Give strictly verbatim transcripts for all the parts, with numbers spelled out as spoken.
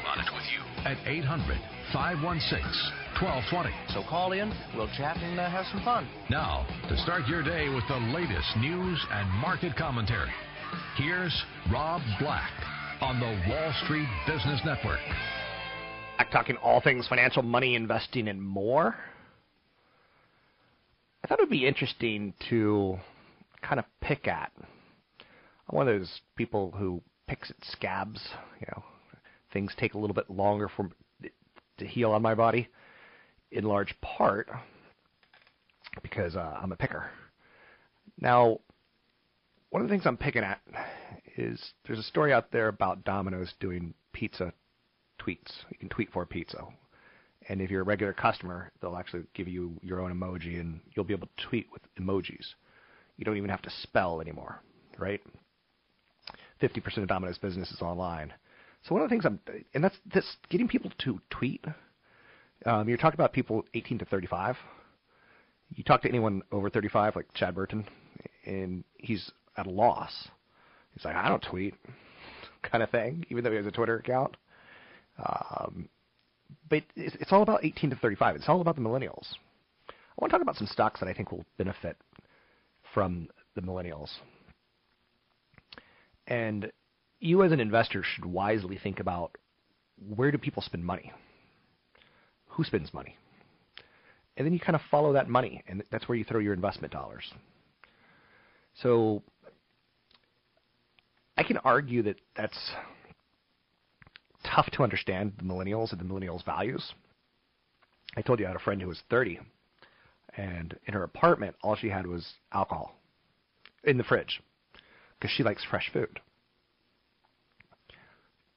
about it with you at eight hundred, five one six, one two two zero. So call in, we'll chat, and uh, have some fun. Now, to start your day with the latest news and market commentary, here's Rob Black on the Wall Street Business Network. Black talking all things financial, money, investing, and more. I thought it would be interesting to kind of pick at. I'm one of those people who picks at scabs. You know, things take a little bit longer for to heal on my body, in large part because uh, I'm a picker. Now, one of the things I'm picking at is there's a story out there about Domino's doing pizza tweets. You can tweet for pizza. And if you're a regular customer, they'll actually give you your own emoji, and you'll be able to tweet with emojis. You don't even have to spell anymore, right? fifty percent of Domino's business is online. So one of the things I'm, and that's this, getting people to tweet. Um, you're talking about people eighteen to thirty-five. You talk to anyone over thirty-five, like Chad Burton, and he's at a loss. He's like, I don't tweet, kind of thing, even though he has a Twitter account. Um, but it's, it's all about eighteen to thirty-five. It's all about the millennials. I want to talk about some stocks that I think will benefit from the millennials. And you as an investor should wisely think about, where do people spend money? Who spends money? And then you kind of follow that money, and that's where you throw your investment dollars. So I can argue that that's tough to understand, the millennials and the millennials' values. I told you I had a friend who was thirty, and in her apartment, all she had was alcohol in the fridge because she likes fresh food.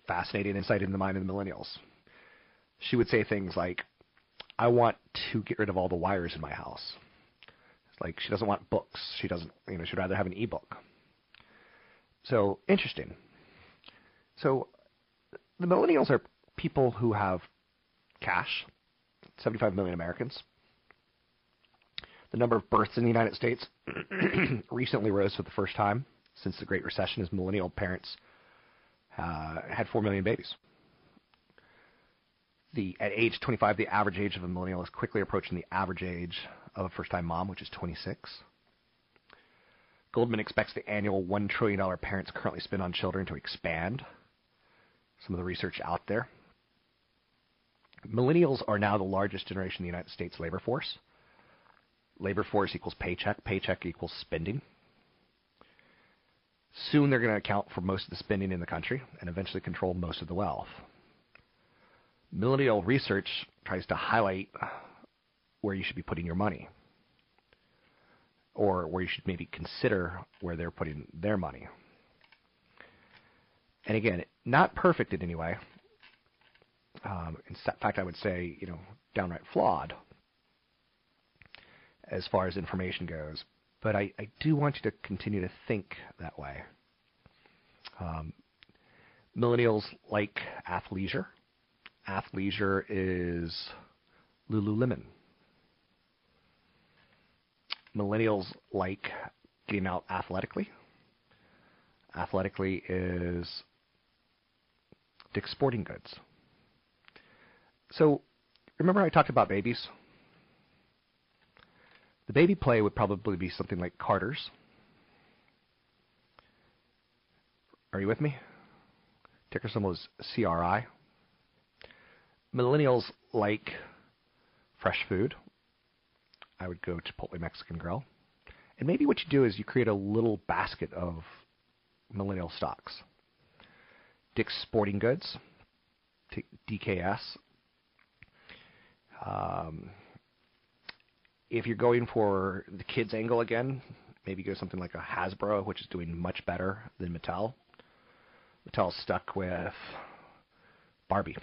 Fascinating insight into the mind of the millennials. She would say things like, I want to get rid of all the wires in my house. It's like she doesn't want books. She doesn't, you know, she'd rather have an ebook. So interesting. So the millennials are people who have cash, seventy-five million Americans. The number of births in the United States recently rose for the first time since the Great Recession as millennial parents uh, had four million babies. The, at age twenty-five, the average age of a millennial is quickly approaching the average age of a first-time mom, which is twenty-six. Goldman expects the annual one trillion dollars parents currently spend on children to expand. Some of the research out there. Millennials are now the largest generation in the United States labor force. Labor force equals paycheck. Paycheck equals spending. Soon they're going to account for most of the spending in the country and eventually control most of the wealth. Millennial research tries to highlight where you should be putting your money, or where you should maybe consider where they're putting their money. And again, not perfect in any way. Um, in fact, I would say, you know, downright flawed as far as information goes. But I, I do want you to continue to think that way. Um, millennials like athleisure. Athleisure is Lululemon. Millennials like getting out athletically. Athletically is Dick's Sporting Goods. So remember I talked about babies? The baby play would probably be something like Carter's. Are you with me? Ticker symbol is C R I. Millennials like fresh food. I would go Chipotle Mexican Grill. And maybe what you do is you create a little basket of millennial stocks. Dick's Sporting Goods, D K S. Um, if you're going for the kids angle again, maybe go something like a Hasbro, which is doing much better than Mattel. Mattel's stuck with Barbie,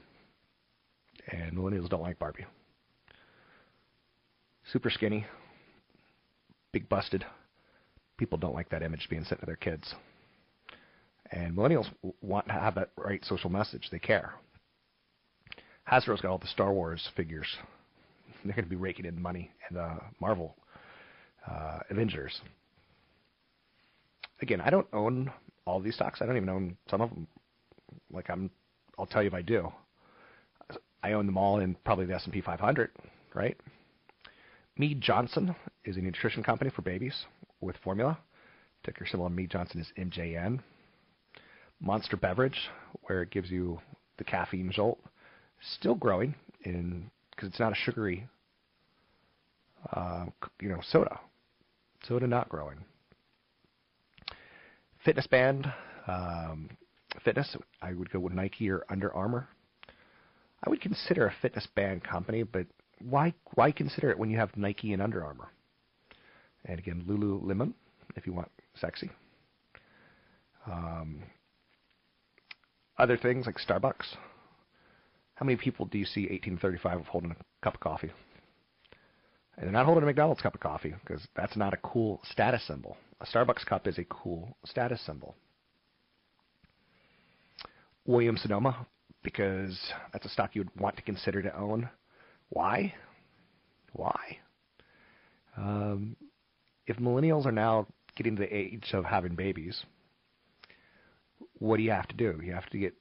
and millennials don't like Barbie. Super skinny, big busted. People don't like that image being sent to their kids. And millennials want to have that right social message. They care. Hasbro's got all the Star Wars figures. They're going to be raking in money, and uh, Marvel, uh, Avengers. Again, I don't own all these stocks. I don't even own some of them. Like I'm, I'll tell you if I do. I own them all in probably the S and P five hundred, right? Mead Johnson is a nutrition company for babies with formula. Ticker symbol on Mead Johnson is M J N. Monster Beverage, where it gives you the caffeine jolt. Still growing in because it's not a sugary, uh, you know, soda. Soda not growing. Fitness band, um, fitness. I would go with Nike or Under Armour. I would consider a fitness band company, but why why consider it when you have Nike and Under Armour? And again, Lululemon, if you want sexy. Um, other things like Starbucks. How many people do you see eighteen to thirty-five holding a cup of coffee? And they're not holding a McDonald's cup of coffee because that's not a cool status symbol. A Starbucks cup is a cool status symbol. Williams-Sonoma, because that's a stock you would want to consider to own. Why? Why? Um, if millennials are now getting to the age of having babies, what do you have to do? You have to get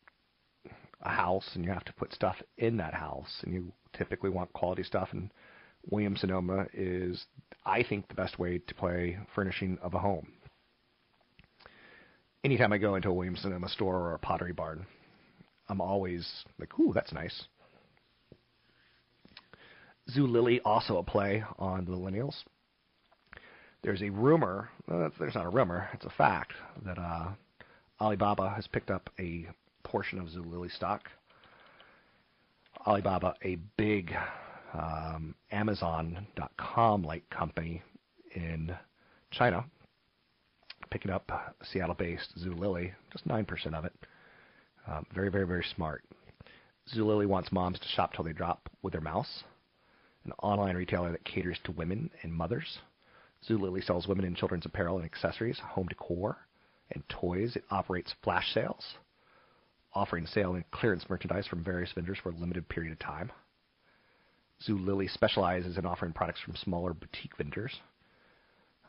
a house, and you have to put stuff in that house, and you typically want quality stuff, and Williams-Sonoma is, I think, the best way to play furnishing of a home. Anytime I go into a Williams-Sonoma store or a Pottery Barn, I'm always like, ooh, that's nice. Zulily, also a play on millennials. There's a rumor, well, there's not a rumor, it's a fact, that uh, Alibaba has picked up a portion of Zulily stock. Alibaba, a big um, Amazon dot com-like company in China, picking up Seattle-based Zulily, just nine percent of it. Um, very, very, very smart. Zulily wants moms to shop till they drop with their mouse, an online retailer that caters to women and mothers. Zulily sells women and children's apparel and accessories, home decor, and toys. It operates flash sales, offering sale and clearance merchandise from various vendors for a limited period of time. Zulily specializes in offering products from smaller boutique vendors,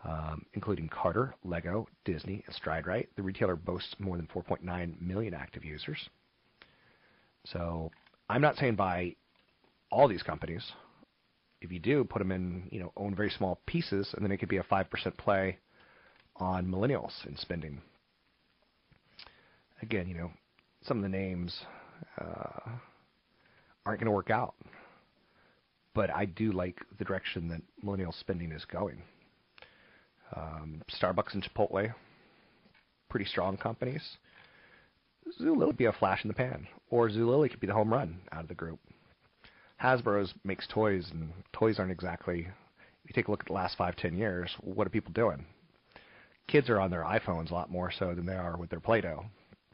um, including Carter, Lego, Disney, and StrideRite. The retailer boasts more than four point nine million active users. So I'm not saying buy all these companies. If you do, put them in, you know, own very small pieces, and then it could be a five percent play on millennials in spending. Again, you know, some of the names uh, aren't going to work out, but I do like the direction that millennial spending is going. Um, Starbucks and Chipotle, pretty strong companies. Zulily would be a flash in the pan, or Zulily could be the home run out of the group. Hasbro's makes toys, and toys aren't exactly, if you take a look at the last five, ten years, what are people doing? Kids are on their iPhones a lot more so than they are with their Play-Doh.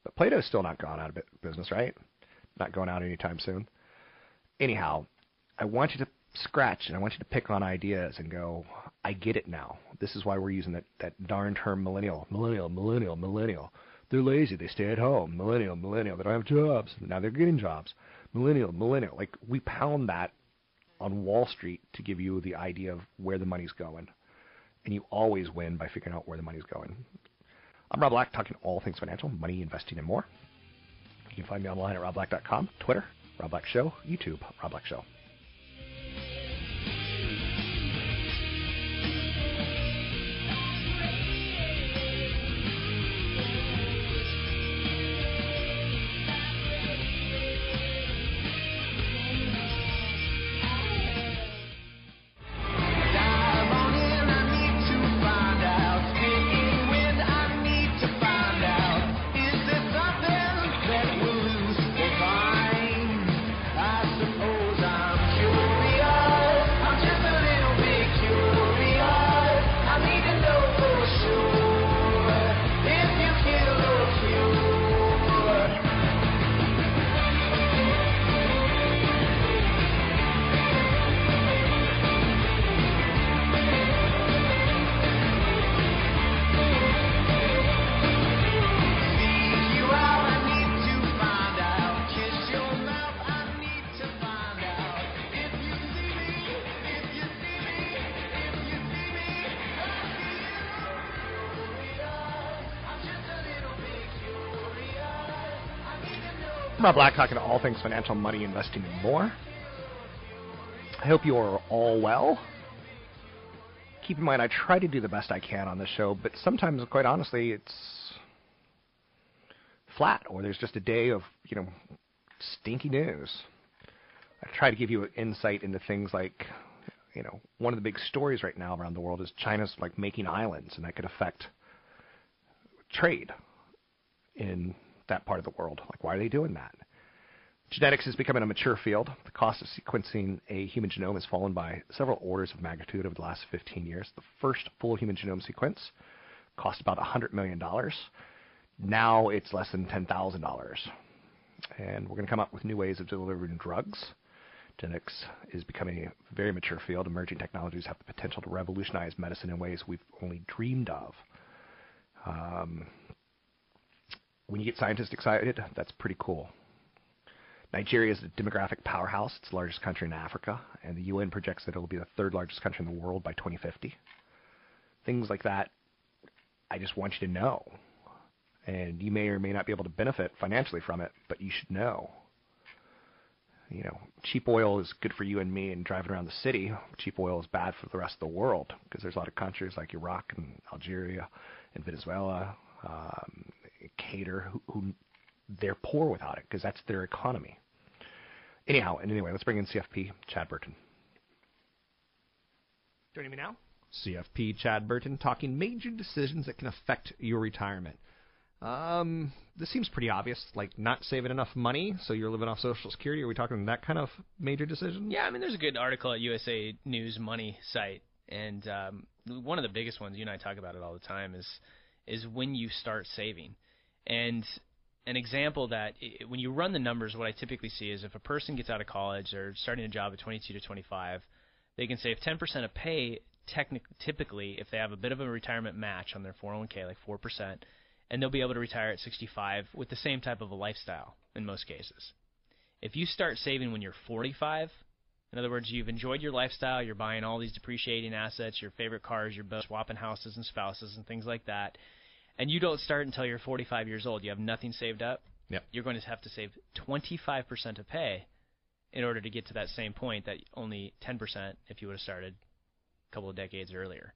But Play-Doh's still not gone out of business, right? Not going out anytime soon. Anyhow, I want you to scratch, and I want you to pick on ideas and go, I get it now. This is why we're using that, that darn term millennial. Millennial, millennial, millennial. They're lazy. They stay at home. Millennial, millennial. They don't have jobs. Now they're getting jobs. Millennial, millennial. Like, we pound that on Wall Street to give you the idea of where the money's going. And you always win by figuring out where the money's going. I'm Rob Black, talking all things financial, money, investing, and more. You can find me online at rob black dot com, Twitter, Rob Black Show, YouTube, Rob Black Show. Rob Black talking to all things financial, money, investing, and more. I hope you are all well. Keep in mind, I try to do the best I can on this show, but sometimes, quite honestly, it's flat, or there's just a day of, you know, stinky news. I try to give you an insight into things like, you know, one of the big stories right now around the world is China's, like, making islands, and that could affect trade in that part of the world. Like, why are they doing that? Genetics is becoming a mature field. The cost of sequencing a human genome has fallen by several orders of magnitude over the last fifteen years. The first full human genome sequence cost about one hundred million dollars. Now it's less than ten thousand dollars. And we're going to come up with new ways of delivering drugs. Genetics is becoming a very mature field. Emerging technologies have the potential to revolutionize medicine in ways we've only dreamed of. Um... When you get scientists excited, that's pretty cool. Nigeria is a demographic powerhouse. It's the largest country in Africa, and the U N projects that it will be the third largest country in the world by twenty fifty. Things like that, I just want you to know. And you may or may not be able to benefit financially from it, but you should know. You know, cheap oil is good for you and me and driving around the city. Cheap oil is bad for the rest of the world because there's a lot of countries like Iraq and Algeria and Venezuela, um, Cater, who, who they're poor without it because that's their economy. Anyhow, and anyway, let's bring in C F P Chad Burton. Joining me now, C F P Chad Burton, talking major decisions that can affect your retirement. Um, this seems pretty obvious, like not saving enough money, so you're living off Social Security. Are we talking that kind of major decision? Yeah, I mean, there's a good article at U S A News Money site, and um, one of the biggest ones, you and I talk about it all the time, is is when you start saving. And an example that it, when you run the numbers, what I typically see is if a person gets out of college or starting a job at twenty-two to twenty-five, they can save ten percent of pay technic- typically if they have a bit of a retirement match on their four oh one k, like four percent, and they'll be able to retire at sixty-five with the same type of a lifestyle in most cases. If you start saving when you're forty-five, in other words, you've enjoyed your lifestyle, you're buying all these depreciating assets, your favorite cars, your boats, swapping houses and spouses and things like that, and you don't start until you're forty-five years old. You have nothing saved up. Yep. You're going to have to save twenty-five percent of pay in order to get to that same point that only ten percent if you would have started a couple of decades earlier.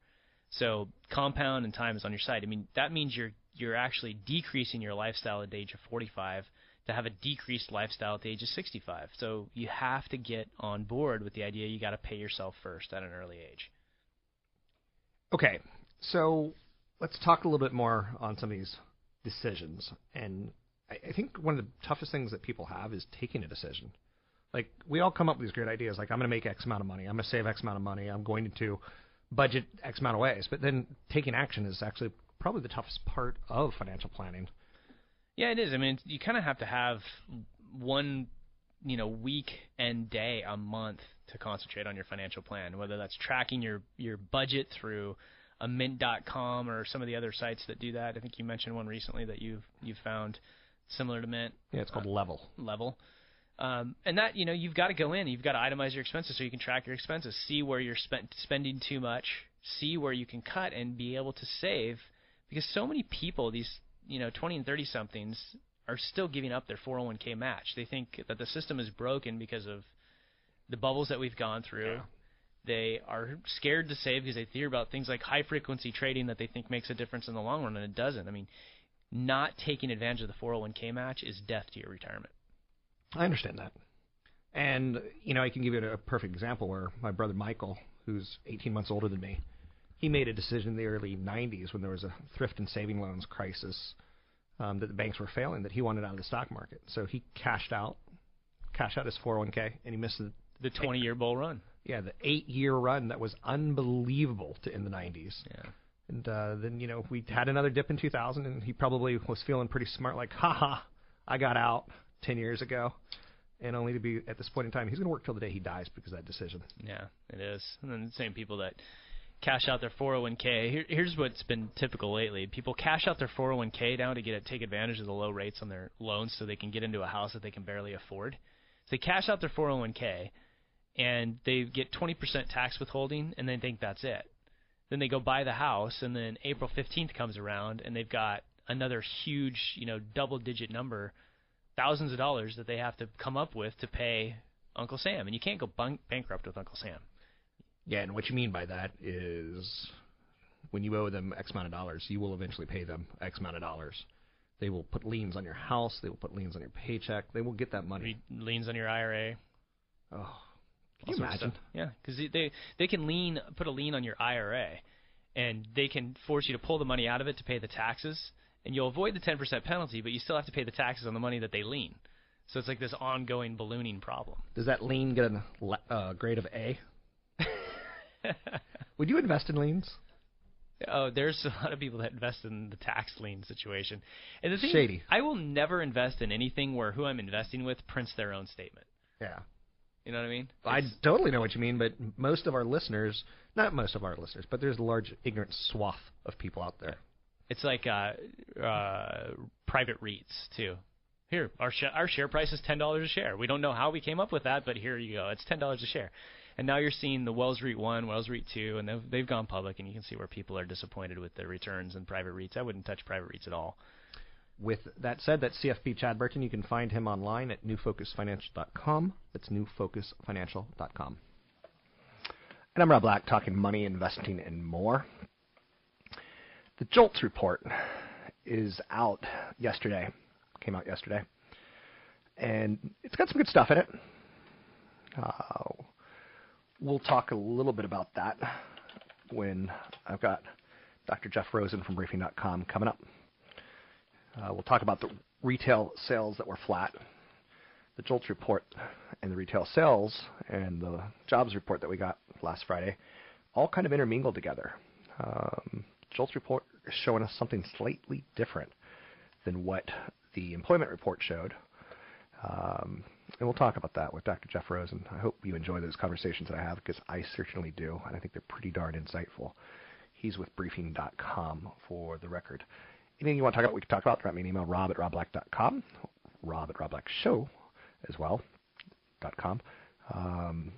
So compound and time is on your side. I mean, that means you're you're actually decreasing your lifestyle at the age of forty-five to have a decreased lifestyle at the age of sixty-five. So you have to get on board with the idea you got to pay yourself first at an early age. Okay, so let's talk a little bit more on some of these decisions. And I, I think one of the toughest things that people have is taking a decision. Like, we all come up with these great ideas, like, I'm going to make X amount of money, I'm going to save X amount of money, I'm going to budget X amount of ways. But then taking action is actually probably the toughest part of financial planning. Yeah, it is. I mean, you kind of have to have one, you know, week and day a month to concentrate on your financial plan, whether that's tracking your, your budget through a Mint dot com or some of the other sites that do that. I think you mentioned one recently that you've you've found similar to Mint. Yeah, it's called uh, Level. Level. Um, and that, you know, you've got to go in. You've got to itemize your expenses so you can track your expenses, see where you're spent, spending too much, see where you can cut and be able to save. Because so many people, these, you know, twenty and thirty-somethings are still giving up their four oh one k match. They think that the system is broken because of the bubbles that we've gone through. Yeah. They are scared to save because they fear about things like high-frequency trading that they think makes a difference in the long run, and it doesn't. I mean, not taking advantage of the four oh one k match is death to your retirement. I understand that. And, you know, I can give you a perfect example where my brother Michael, who's eighteen months older than me, he made a decision in the early nineties when there was a thrift and saving loans crisis um, that the banks were failing, that he wanted out of the stock market. So he cashed out, cashed out his four oh one k, and he missed the the twenty-year bull run. Yeah, the eight-year run that was unbelievable to in the nineties. Yeah. And uh, then, you know, we had another dip in two thousand, and he probably was feeling pretty smart, like, ha-ha, I got out ten years ago. And only to be, at this point in time, he's going to work till the day he dies because of that decision. Yeah, it is. And then the same people that cash out their four oh one k. Here, here's what's been typical lately. People cash out their four oh one k now to get take advantage of the low rates on their loans so they can get into a house that they can barely afford. So they cash out their four oh one k, and they get twenty percent tax withholding, and they think that's it. Then they go buy the house, and then April fifteenth comes around, and they've got another huge, you know, double-digit number, thousands of dollars that they have to come up with to pay Uncle Sam. And you can't go bank- bankrupt with Uncle Sam. Yeah, and what you mean by that is when you owe them X amount of dollars, you will eventually pay them X amount of dollars. They will put liens on your house. They will put liens on your paycheck. They will get that money. Re- liens on your I R A. Oh, can you imagine? Yeah, because they they can lien put a lien on your I R A, and they can force you to pull the money out of it to pay the taxes, and you'll avoid the ten percent penalty, but you still have to pay the taxes on the money that they lien. So it's like this ongoing ballooning problem. Does that lien get a uh, grade of A? Would you invest in liens? Oh, there's a lot of people that invest in the tax lien situation. And the thing Shady. Is, I will never invest in anything where who I'm investing with prints their own statement. Yeah. You know what I mean? I it's, totally know what you mean, but most of our listeners, not most of our listeners, but there's a large ignorant swath of people out there. It's like uh, uh, private REITs, too. Here, our, sh- our share price is ten dollars a share. We don't know how we came up with that, but here you go. It's ten dollars a share. And now you're seeing the Wells REIT one, Wells REIT two, and they've, they've gone public, and you can see where people are disappointed with their returns in private REITs. I wouldn't touch private REITs at all. With that said, that's C F P Chad Burton. You can find him online at new focus financial dot com. That's new focus financial dot com. And I'm Rob Black, talking money, investing, and more. The JOLTS Report is out yesterday. Came out yesterday. And it's got some good stuff in it. Uh, we'll talk a little bit about that when I've got Doctor Jeff Rosen from Briefing dot com coming up. Uh, we'll talk about the retail sales that were flat, the JOLTS report and the retail sales and the jobs report that we got last Friday, all kind of intermingled together. Um, JOLTS report is showing us something slightly different than what the employment report showed. Um, and we'll talk about that with Doctor Jeff Rosen. I hope you enjoy those conversations that I have because I certainly do, and I think they're pretty darn insightful. He's with Briefing dot com for the record. Anything you want to talk about, we can talk about. Drop me an email, rob at rob black dot com, rob at robblackshow as well, dot com. Um,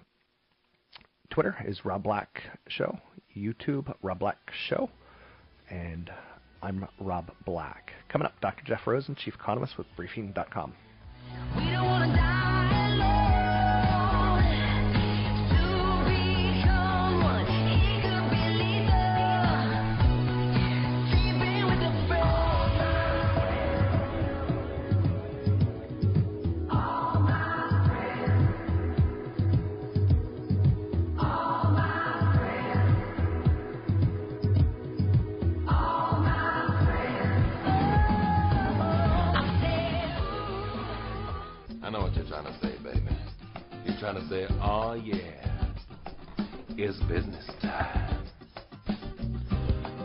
Twitter is Rob Black Show, YouTube, Rob Black Show, and I'm Rob Black. Coming up, Doctor Jeff Rosen, Chief Economist with Briefing dot com. We don't want to die. Trying to say, oh yeah, it's business time.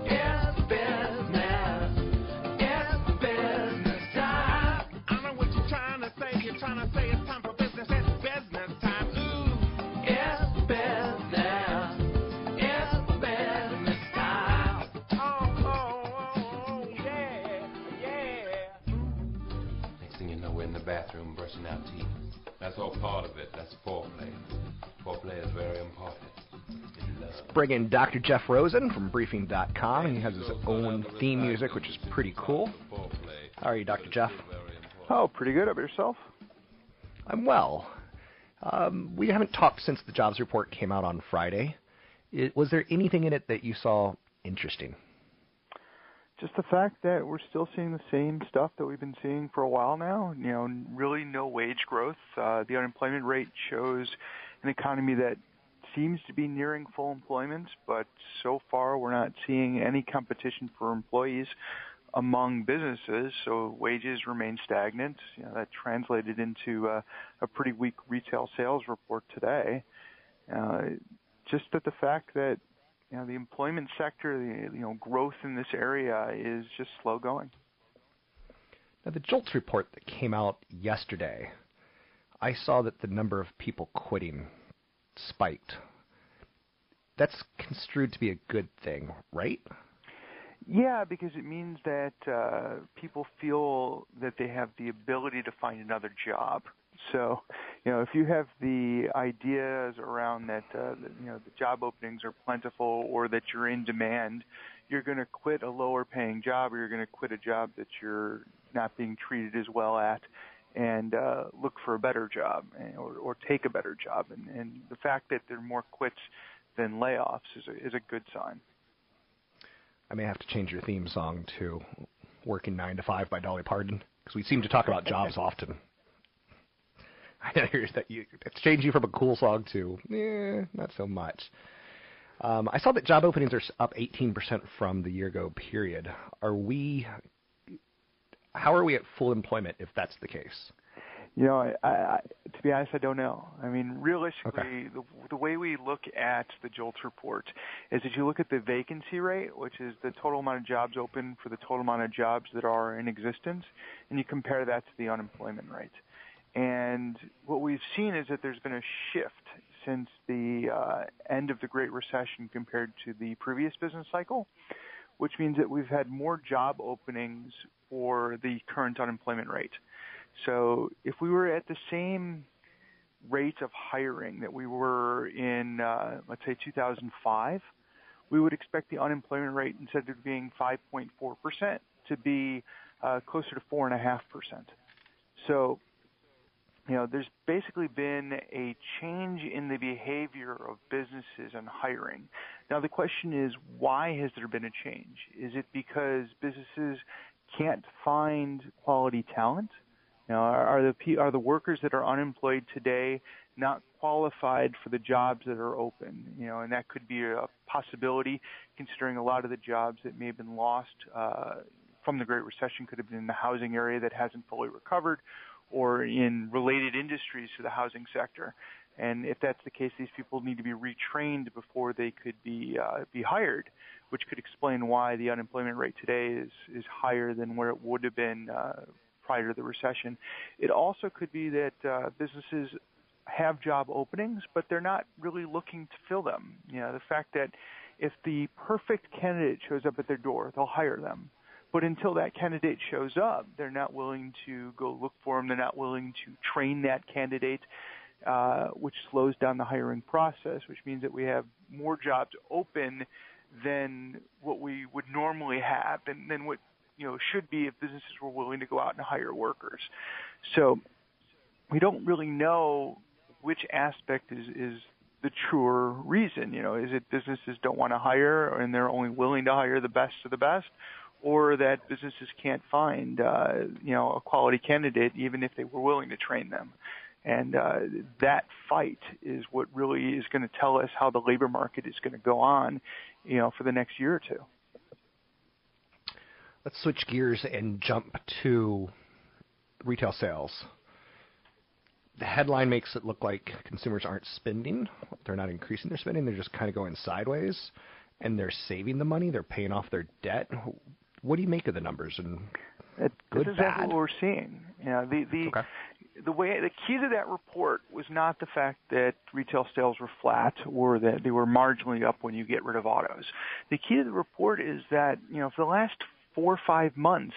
It's business, it's business time. I know what you're trying to say, you're trying to say it's time for business, it's business time. Ooh, it's business, it's business time. Oh, oh, oh, yeah, yeah. Next thing you know, we're in the bathroom brushing our teeth. That's all part of it. That's foreplay. Foreplay is very important. Let's bring in Doctor Jeff Rosen from Briefing dot com. He has his own theme music, which is pretty cool. How are you, Doctor Jeff? Oh, pretty good. How about yourself? I'm well. Um, we haven't talked since the jobs report came out on Friday. It, was there anything in it that you saw interesting? Just the fact that we're still seeing the same stuff that we've been seeing for a while now. You know, really no wage growth. Uh, the unemployment rate shows an economy that seems to be nearing full employment, but so far we're not seeing any competition for employees among businesses, so wages remain stagnant. You know, that translated into uh, a pretty weak retail sales report today. Uh, just that the fact that, you know, the employment sector, the you know growth in this area is just slow going. Now, the JOLTS report that came out yesterday, I saw that the number of people quitting spiked. That's construed to be a good thing, right? Yeah, because it means that uh, people feel that they have the ability to find another job. So, you know, if you have the ideas around that, uh, that you know, the job openings are plentiful or that you're in demand, you're going to quit a lower-paying job or you're going to quit a job that you're not being treated as well at and uh, look for a better job or, or take a better job. And, and the fact that there are more quits than layoffs is a, is a good sign. I may have to change your theme song to Working nine to five by Dolly Parton, because we seem to talk about jobs often. I hear that you, it's changing from a cool song to, eh, not so much. Um, I saw that job openings are up eighteen percent from the year-ago period. Are we, how are we at full employment if that's the case? You know, I, I, to be honest, I don't know. I mean, realistically, okay. the, the way we look at the JOLTS report is that you look at the vacancy rate, which is the total amount of jobs open for the total amount of jobs that are in existence, and you compare that to the unemployment rate. And what we've seen is that there's been a shift since the uh, end of the Great Recession compared to the previous business cycle, which means that we've had more job openings for the current unemployment rate. So if we were at the same rate of hiring that we were in, uh, let's say, two thousand five, we would expect the unemployment rate, instead of being five point four percent, to be uh, closer to four point five percent. So, you know, there's basically been a change in the behavior of businesses and hiring. Now, the question is, why has there been a change? Is it because businesses can't find quality talent? Now, are the P, are the workers that are unemployed today not qualified for the jobs that are open? You know, and that could be a possibility, considering a lot of the jobs that may have been lost uh, from the Great Recession could have been in the housing area that hasn't fully recovered, or in related industries to the housing sector. And if that's the case, these people need to be retrained before they could be uh, be hired, which could explain why the unemployment rate today is is higher than where it would have been Uh, prior to the recession. It also could be that uh, businesses have job openings, but they're not really looking to fill them. You know, the fact that if the perfect candidate shows up at their door, they'll hire them. But until that candidate shows up, they're not willing to go look for them. They're not willing to train that candidate, uh, which slows down the hiring process, which means that we have more jobs open than what we would normally have and than what you know, should be if businesses were willing to go out and hire workers. So we don't really know which aspect is, is the truer reason. You know, is it businesses don't want to hire and they're only willing to hire the best of the best, or that businesses can't find, uh, you know, a quality candidate even if they were willing to train them. And uh, that fight is what really is going to tell us how the labor market is going to go on, you know, for the next year or two. Let's switch gears and jump to retail sales. The headline makes it look like consumers aren't spending. They're not increasing their spending. They're just kind of going sideways, and they're saving the money. They're paying off their debt. What do you make of the numbers? And it, good, this is bad? Exactly what we're seeing. You know, the the okay. the way the key to that report was not the fact that retail sales were flat or that they were marginally up when you get rid of autos. The key to the report is that, you know, for the last four or five months,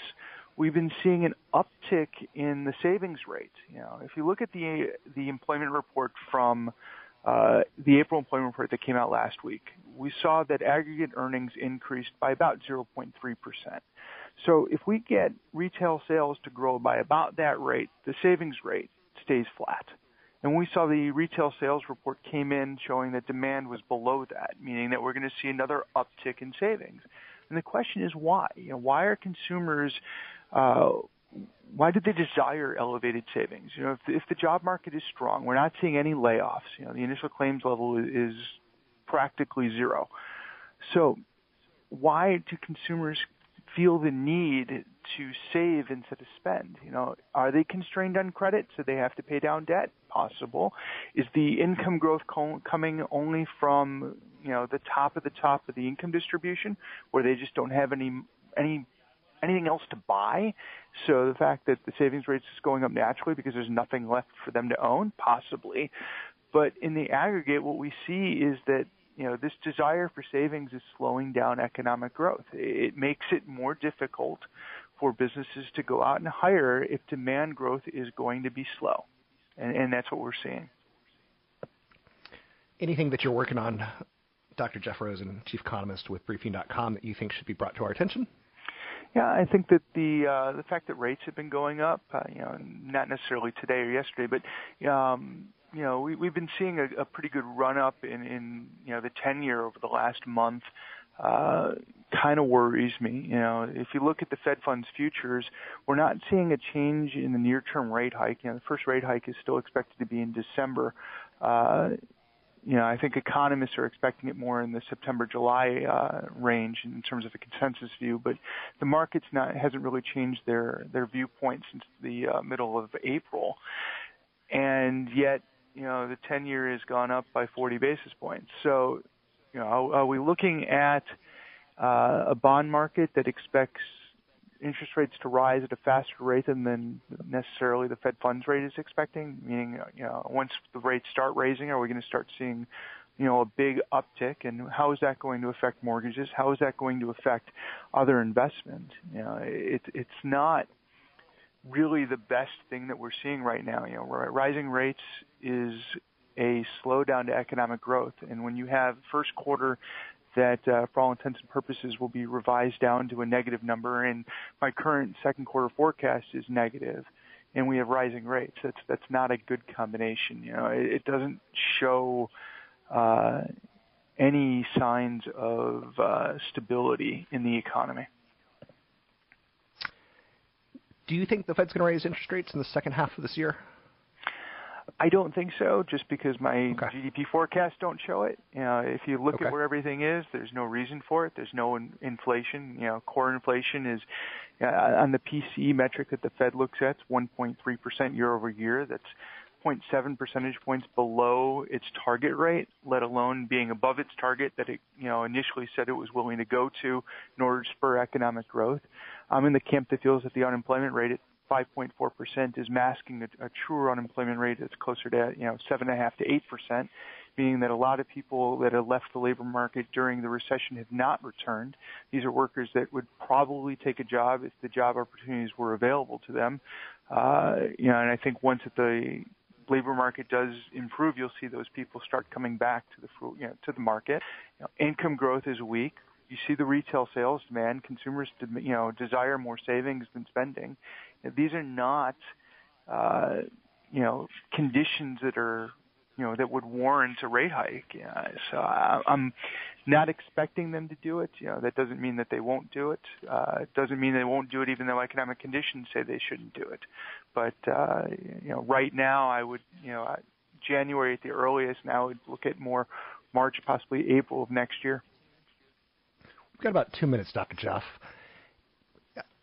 we've been seeing an uptick in the savings rate. You know, if you look at the the employment report from uh, the April employment report that came out last week, we saw that aggregate earnings increased by about zero point three percent. So if we get retail sales to grow by about that rate, the savings rate stays flat. And we saw the retail sales report came in showing that demand was below that, meaning that we're going to see another uptick in savings. And the question is why? You know, why are consumers uh, – why do they desire elevated savings? You know, if the, if the job market is strong, we're not seeing any layoffs. You know, the initial claims level is practically zero. So why do consumers feel the need to save instead of spend? You know, are they constrained on credit, so they have to pay down debt? Possible. Is the income growth co- coming only from, you know, the top of the top of the income distribution, where they just don't have any any anything else to buy? So the fact that the savings rate is going up naturally because there's nothing left for them to own, possibly. But in the aggregate, what we see is that, you know, this desire for savings is slowing down economic growth. It makes it more difficult for businesses to go out and hire if demand growth is going to be slow. And, and that's what we're seeing. Anything that you're working on, Doctor Jeff Rosen, Chief Economist with Briefing dot com, that you think should be brought to our attention? Yeah, I think that the uh, the fact that rates have been going up, uh, you know, not necessarily today or yesterday, but um, you know, we, we've been seeing a, a pretty good run up in, in you know the ten-year over the last month. Uh, kind of worries me. You know, if you look at the Fed funds futures, we're not seeing a change in the near-term rate hike. You know, the first rate hike is still expected to be in December. Uh, you know, I think economists are expecting it more in the September-July uh, range in terms of a consensus view, but the market's not hasn't really changed their their viewpoint since the uh, middle of April, and yet, you know, the ten-year has gone up by forty basis points. So, you know, are we looking at uh, a bond market that expects interest rates to rise at a faster rate than, than necessarily the Fed funds rate is expecting? Meaning, you know, once the rates start raising, are we going to start seeing, you know, a big uptick? And how is that going to affect mortgages? How is that going to affect other investment? You know, it, it's not really the best thing that we're seeing right now. You know, rising rates is a slowdown to economic growth. And when you have first quarter that, uh, for all intents and purposes, will be revised down to a negative number, and my current second quarter forecast is negative, and we have rising rates, that's that's not a good combination. You know, it, it doesn't show uh, any signs of uh, stability in the economy. Do you think the Fed's going to raise interest rates in the second half of this year? I don't think so, just because my okay. G D P forecasts don't show it. You know, if you look okay. at where everything is, there's no reason for it. There's no in- inflation. You know, core inflation is uh, on the P C E metric that the Fed looks at, it's one point three percent year over year. That's zero point seven percentage points below its target rate, let alone being above its target that it, you know, initially said it was willing to go to in order to spur economic growth. I'm in the camp that feels that the unemployment rate at five point four percent is masking a, a true unemployment rate that's closer to, you know, seven point five to eight percent, meaning that a lot of people that have left the labor market during the recession have not returned. These are workers that would probably take a job if the job opportunities were available to them. Uh, you know, and I think once that the labor market does improve, you'll see those people start coming back to the, you know, to the market. You know, income growth is weak. You see the retail sales demand. Consumers, you know, desire more savings than spending. These are not, uh, you know, conditions that are, you know, that would warrant a rate hike. You know, so I, I'm not expecting them to do it. You know, that doesn't mean that they won't do it. Uh, it doesn't mean they won't do it, even though economic conditions say they shouldn't do it. But uh, you know, right now, I would, you know, January at the earliest. Now I would look at more March, possibly April of next year. We've got about two minutes, Doctor Jeff.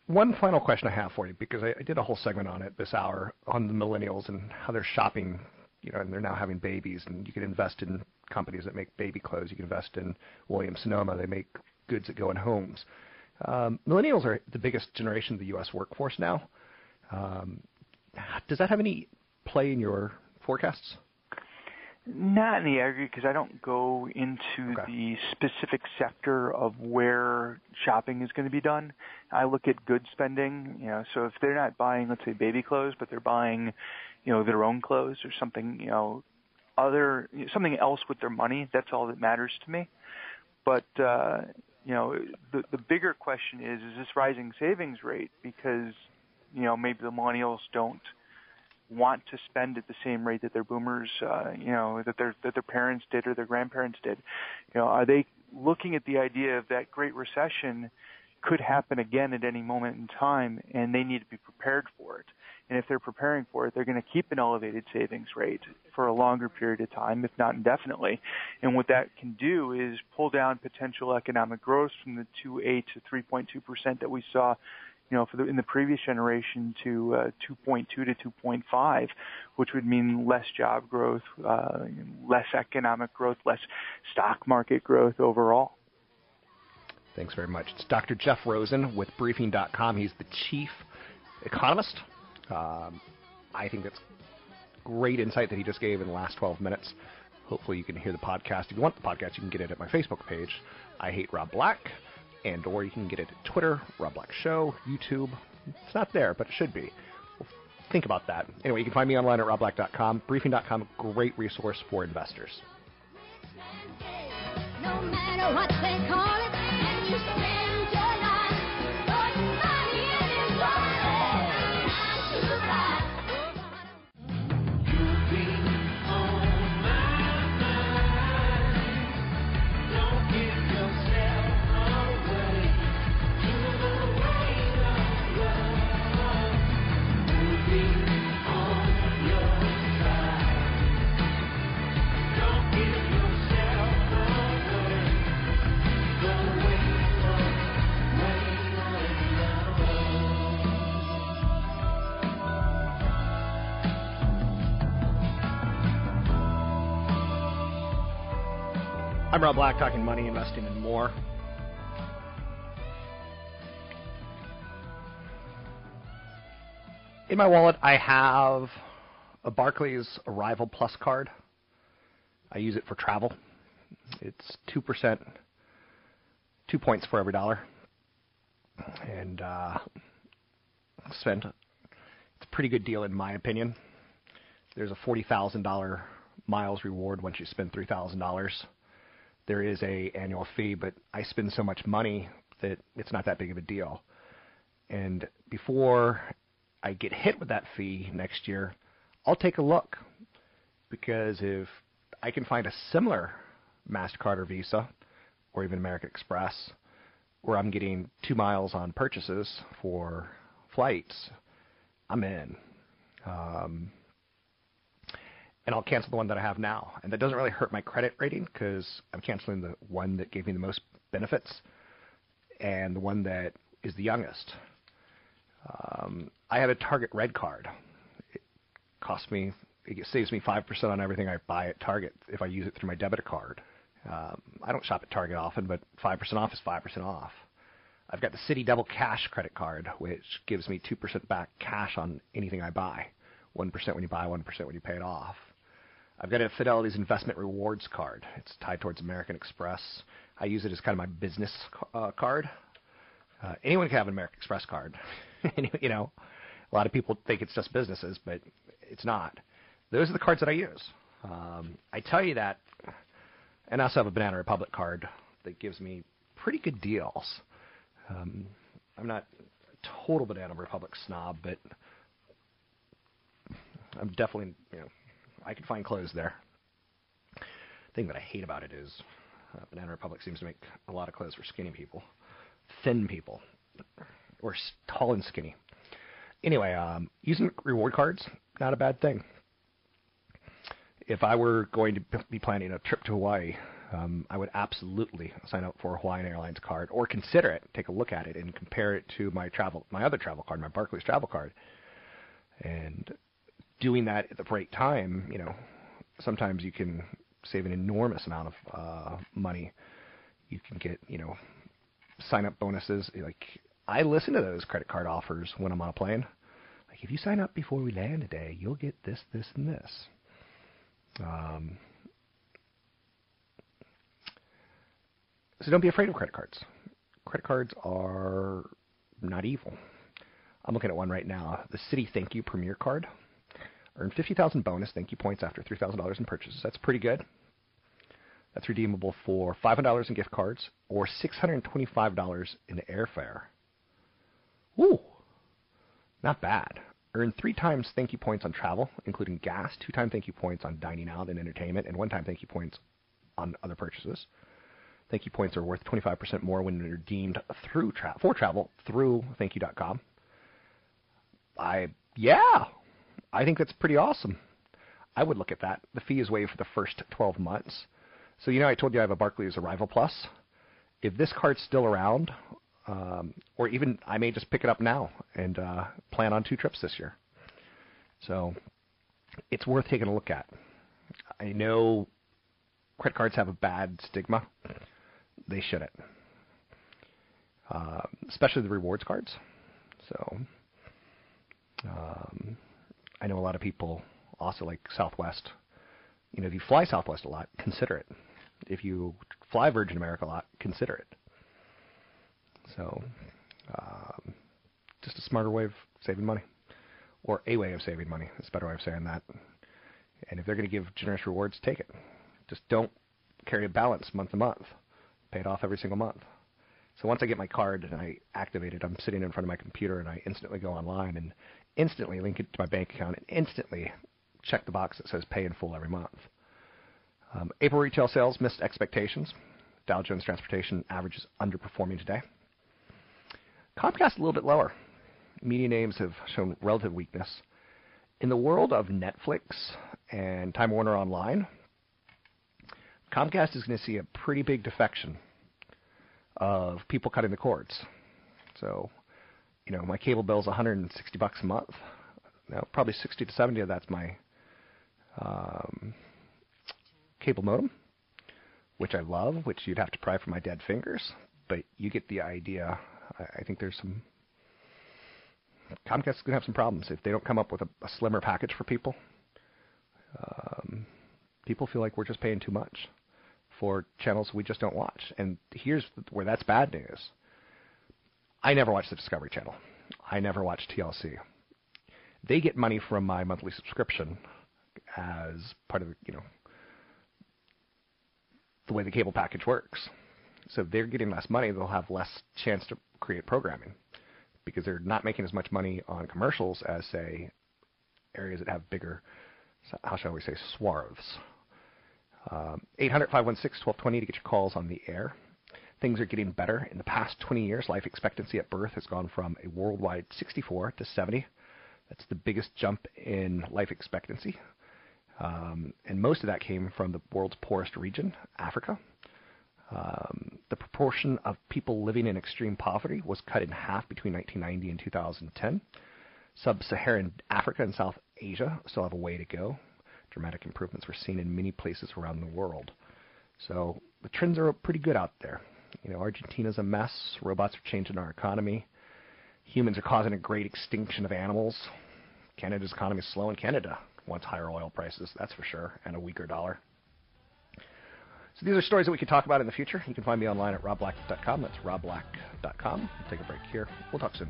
One final question I have for you, because I, I did a whole segment on it this hour on the millennials and how they're shopping, you know, and they're now having babies, and you can invest in companies that make baby clothes. You can invest in Williams-Sonoma. They make goods that go in homes. Um, millennials are the biggest generation of the U S workforce now. Um, does that have any play in your forecasts? Not in the aggregate, because I don't go into okay. the specific sector of where shopping is going to be done. I look at good spending, you know, so if they're not buying, let's say, baby clothes, but they're buying, you know, their own clothes or something, you know, other something else with their money, that's all that matters to me. But, uh, you know, the, the bigger question is, is this rising savings rate because, you know, maybe the millennials don't want to spend at the same rate that their boomers, uh, you know, that their that their parents did or their grandparents did. You know, are they looking at the idea of that great recession could happen again at any moment in time, and they need to be prepared for it. And if they're preparing for it, they're going to keep an elevated savings rate for a longer period of time, if not indefinitely. And what that can do is pull down potential economic growth from the two point eight to three point two percent that we saw, you know, for the, in the previous generation to uh, two point two to two point five, which would mean less job growth, uh, less economic growth, less stock market growth overall. Thanks very much. It's Doctor Jeff Rosen with Briefing dot com. He's the chief economist. Um, I think that's great insight that he just gave in the last twelve minutes. Hopefully you can hear the podcast. If you want the podcast, you can get it at my Facebook page, I Hate Rob Black, and or you can get it at Twitter, Rob Black Show, YouTube. It's not there, but it should be. Well, think about that. Anyway, you can find me online at rob black dot com. Briefing dot com, a great resource for investors. No matter what they call it. I'm Rob Black, talking money, investing, and more. In my wallet, I have a Barclays Arrival Plus card. I use it for travel. It's two percent, two points for every dollar. And uh, spent. It's a pretty good deal in my opinion. There's a forty thousand dollars miles reward once you spend three thousand dollars. There is a annual fee, but I spend so much money that it's not that big of a deal. And before I get hit with that fee next year, I'll take a look, because if I can find a similar MasterCard or Visa or even American Express where I'm getting two miles on purchases for flights, I'm in. Um, And I'll cancel the one that I have now. And that doesn't really hurt my credit rating, because I'm canceling the one that gave me the most benefits and the one that is the youngest. Um, I have a Target Red Card. It costs me, it saves me five percent on everything I buy at Target if I use it through my debit card. Um, I don't shop at Target often, but five percent off is five percent off. I've got the Citi Double Cash credit card, which gives me two percent back cash on anything I buy. one percent when you buy, one percent when you pay it off. I've got a Fidelity's Investment Rewards card. It's tied towards American Express. I use it as kind of my business uh, card. Uh, anyone can have an American Express card. You know, a lot of people think it's just businesses, but it's not. Those are the cards that I use. Um, I tell you that, and I also have a Banana Republic card that gives me pretty good deals. Um, I'm not a total Banana Republic snob, but I'm definitely, you know, I can find clothes there. The thing that I hate about it is uh, Banana Republic seems to make a lot of clothes for skinny people, thin people, or s- tall and skinny. Anyway, um, using reward cards, not a bad thing. If I were going to be planning a trip to Hawaii, um, I would absolutely sign up for a Hawaiian Airlines card, or consider it, take a look at it, and compare it to my travel, my other travel card, my Barclays travel card, and doing that at the right time, you know, sometimes you can save an enormous amount of uh, money. You can get, you know, sign-up bonuses. Like, I listen to those credit card offers when I'm on a plane. Like, if you sign up before we land today, you'll get this, this, and this. Um, so don't be afraid of credit cards. Credit cards are not evil. I'm looking at one right now, the Citi Thank You Premier Card. Earn fifty thousand bonus thank you points after three thousand dollars in purchases. That's pretty good. That's redeemable for five hundred dollars in gift cards or six hundred twenty-five dollars in airfare. Ooh, not bad. Earn three times thank you points on travel, including gas, two times thank you points on dining out and entertainment, and one time thank you points on other purchases. Thank you points are worth twenty-five percent more when redeemed through tra- for travel through thank you dot com. I, yeah, I think that's pretty awesome. I would look at that. The fee is waived for the first twelve months. So, you know, I told you I have a Barclays Arrival Plus. If this card's still around, um, or even I may just pick it up now and uh, plan on two trips this year. So it's worth taking a look at. I know credit cards have a bad stigma. They shouldn't, uh, especially the rewards cards. So um, I know a lot of people also like Southwest. You know, if you fly Southwest a lot, consider it. If you fly Virgin America a lot, consider it. So, um, just a smarter way of saving money, or a way of saving money. That's a better way of saying that. And if they're going to give generous rewards, take it. Just don't carry a balance month to month. Pay it off every single month. So once I get my card and I activate it, I'm sitting in front of my computer and I instantly go online and instantly link it to my bank account and instantly check the box that says pay in full every month. Um, April retail sales missed expectations. Dow Jones Transportation average is underperforming today. Comcast a little bit lower. Media names have shown relative weakness. In the world of Netflix and Time Warner Online, Comcast is going to see a pretty big defection of people cutting the cords. So, you know, my cable bill is one hundred sixty bucks a month. Now, probably sixty to seventy of that's my um, cable modem, which I love, which you'd have to pry from my dead fingers, but you get the idea. I, I think there's some, Comcast is going to have some problems if they don't come up with a, a slimmer package for people. Um, people feel like we're just paying too much for channels we just don't watch, and here's where that's bad news. I never watch the Discovery Channel. I never watch T L C. They get money from my monthly subscription as part of, you know, the way the cable package works. So if they're getting less money, they'll have less chance to create programming because they're not making as much money on commercials as, say, areas that have bigger, how shall we say, swaths. Um, eight hundred, five one six, one two two zero to get your calls on the air. Things are getting better. In the past twenty years, life expectancy at birth has gone from a worldwide sixty-four to seventy. That's the biggest jump in life expectancy. Um, and most of that came from the world's poorest region, Africa. Um, the proportion of people living in extreme poverty was cut in half between nineteen ninety and two thousand ten. Sub-Saharan Africa and South Asia still have a way to go. Dramatic improvements were seen in many places around the world. So the trends are pretty good out there. You know, Argentina's a mess. Robots are changing our economy. Humans are causing a great extinction of animals. Canada's economy is slow, and Canada wants higher oil prices, that's for sure, and a weaker dollar. So these are stories that we could talk about in the future. You can find me online at rob black dot com. That's rob black dot com. We'll take a break here. We'll talk soon.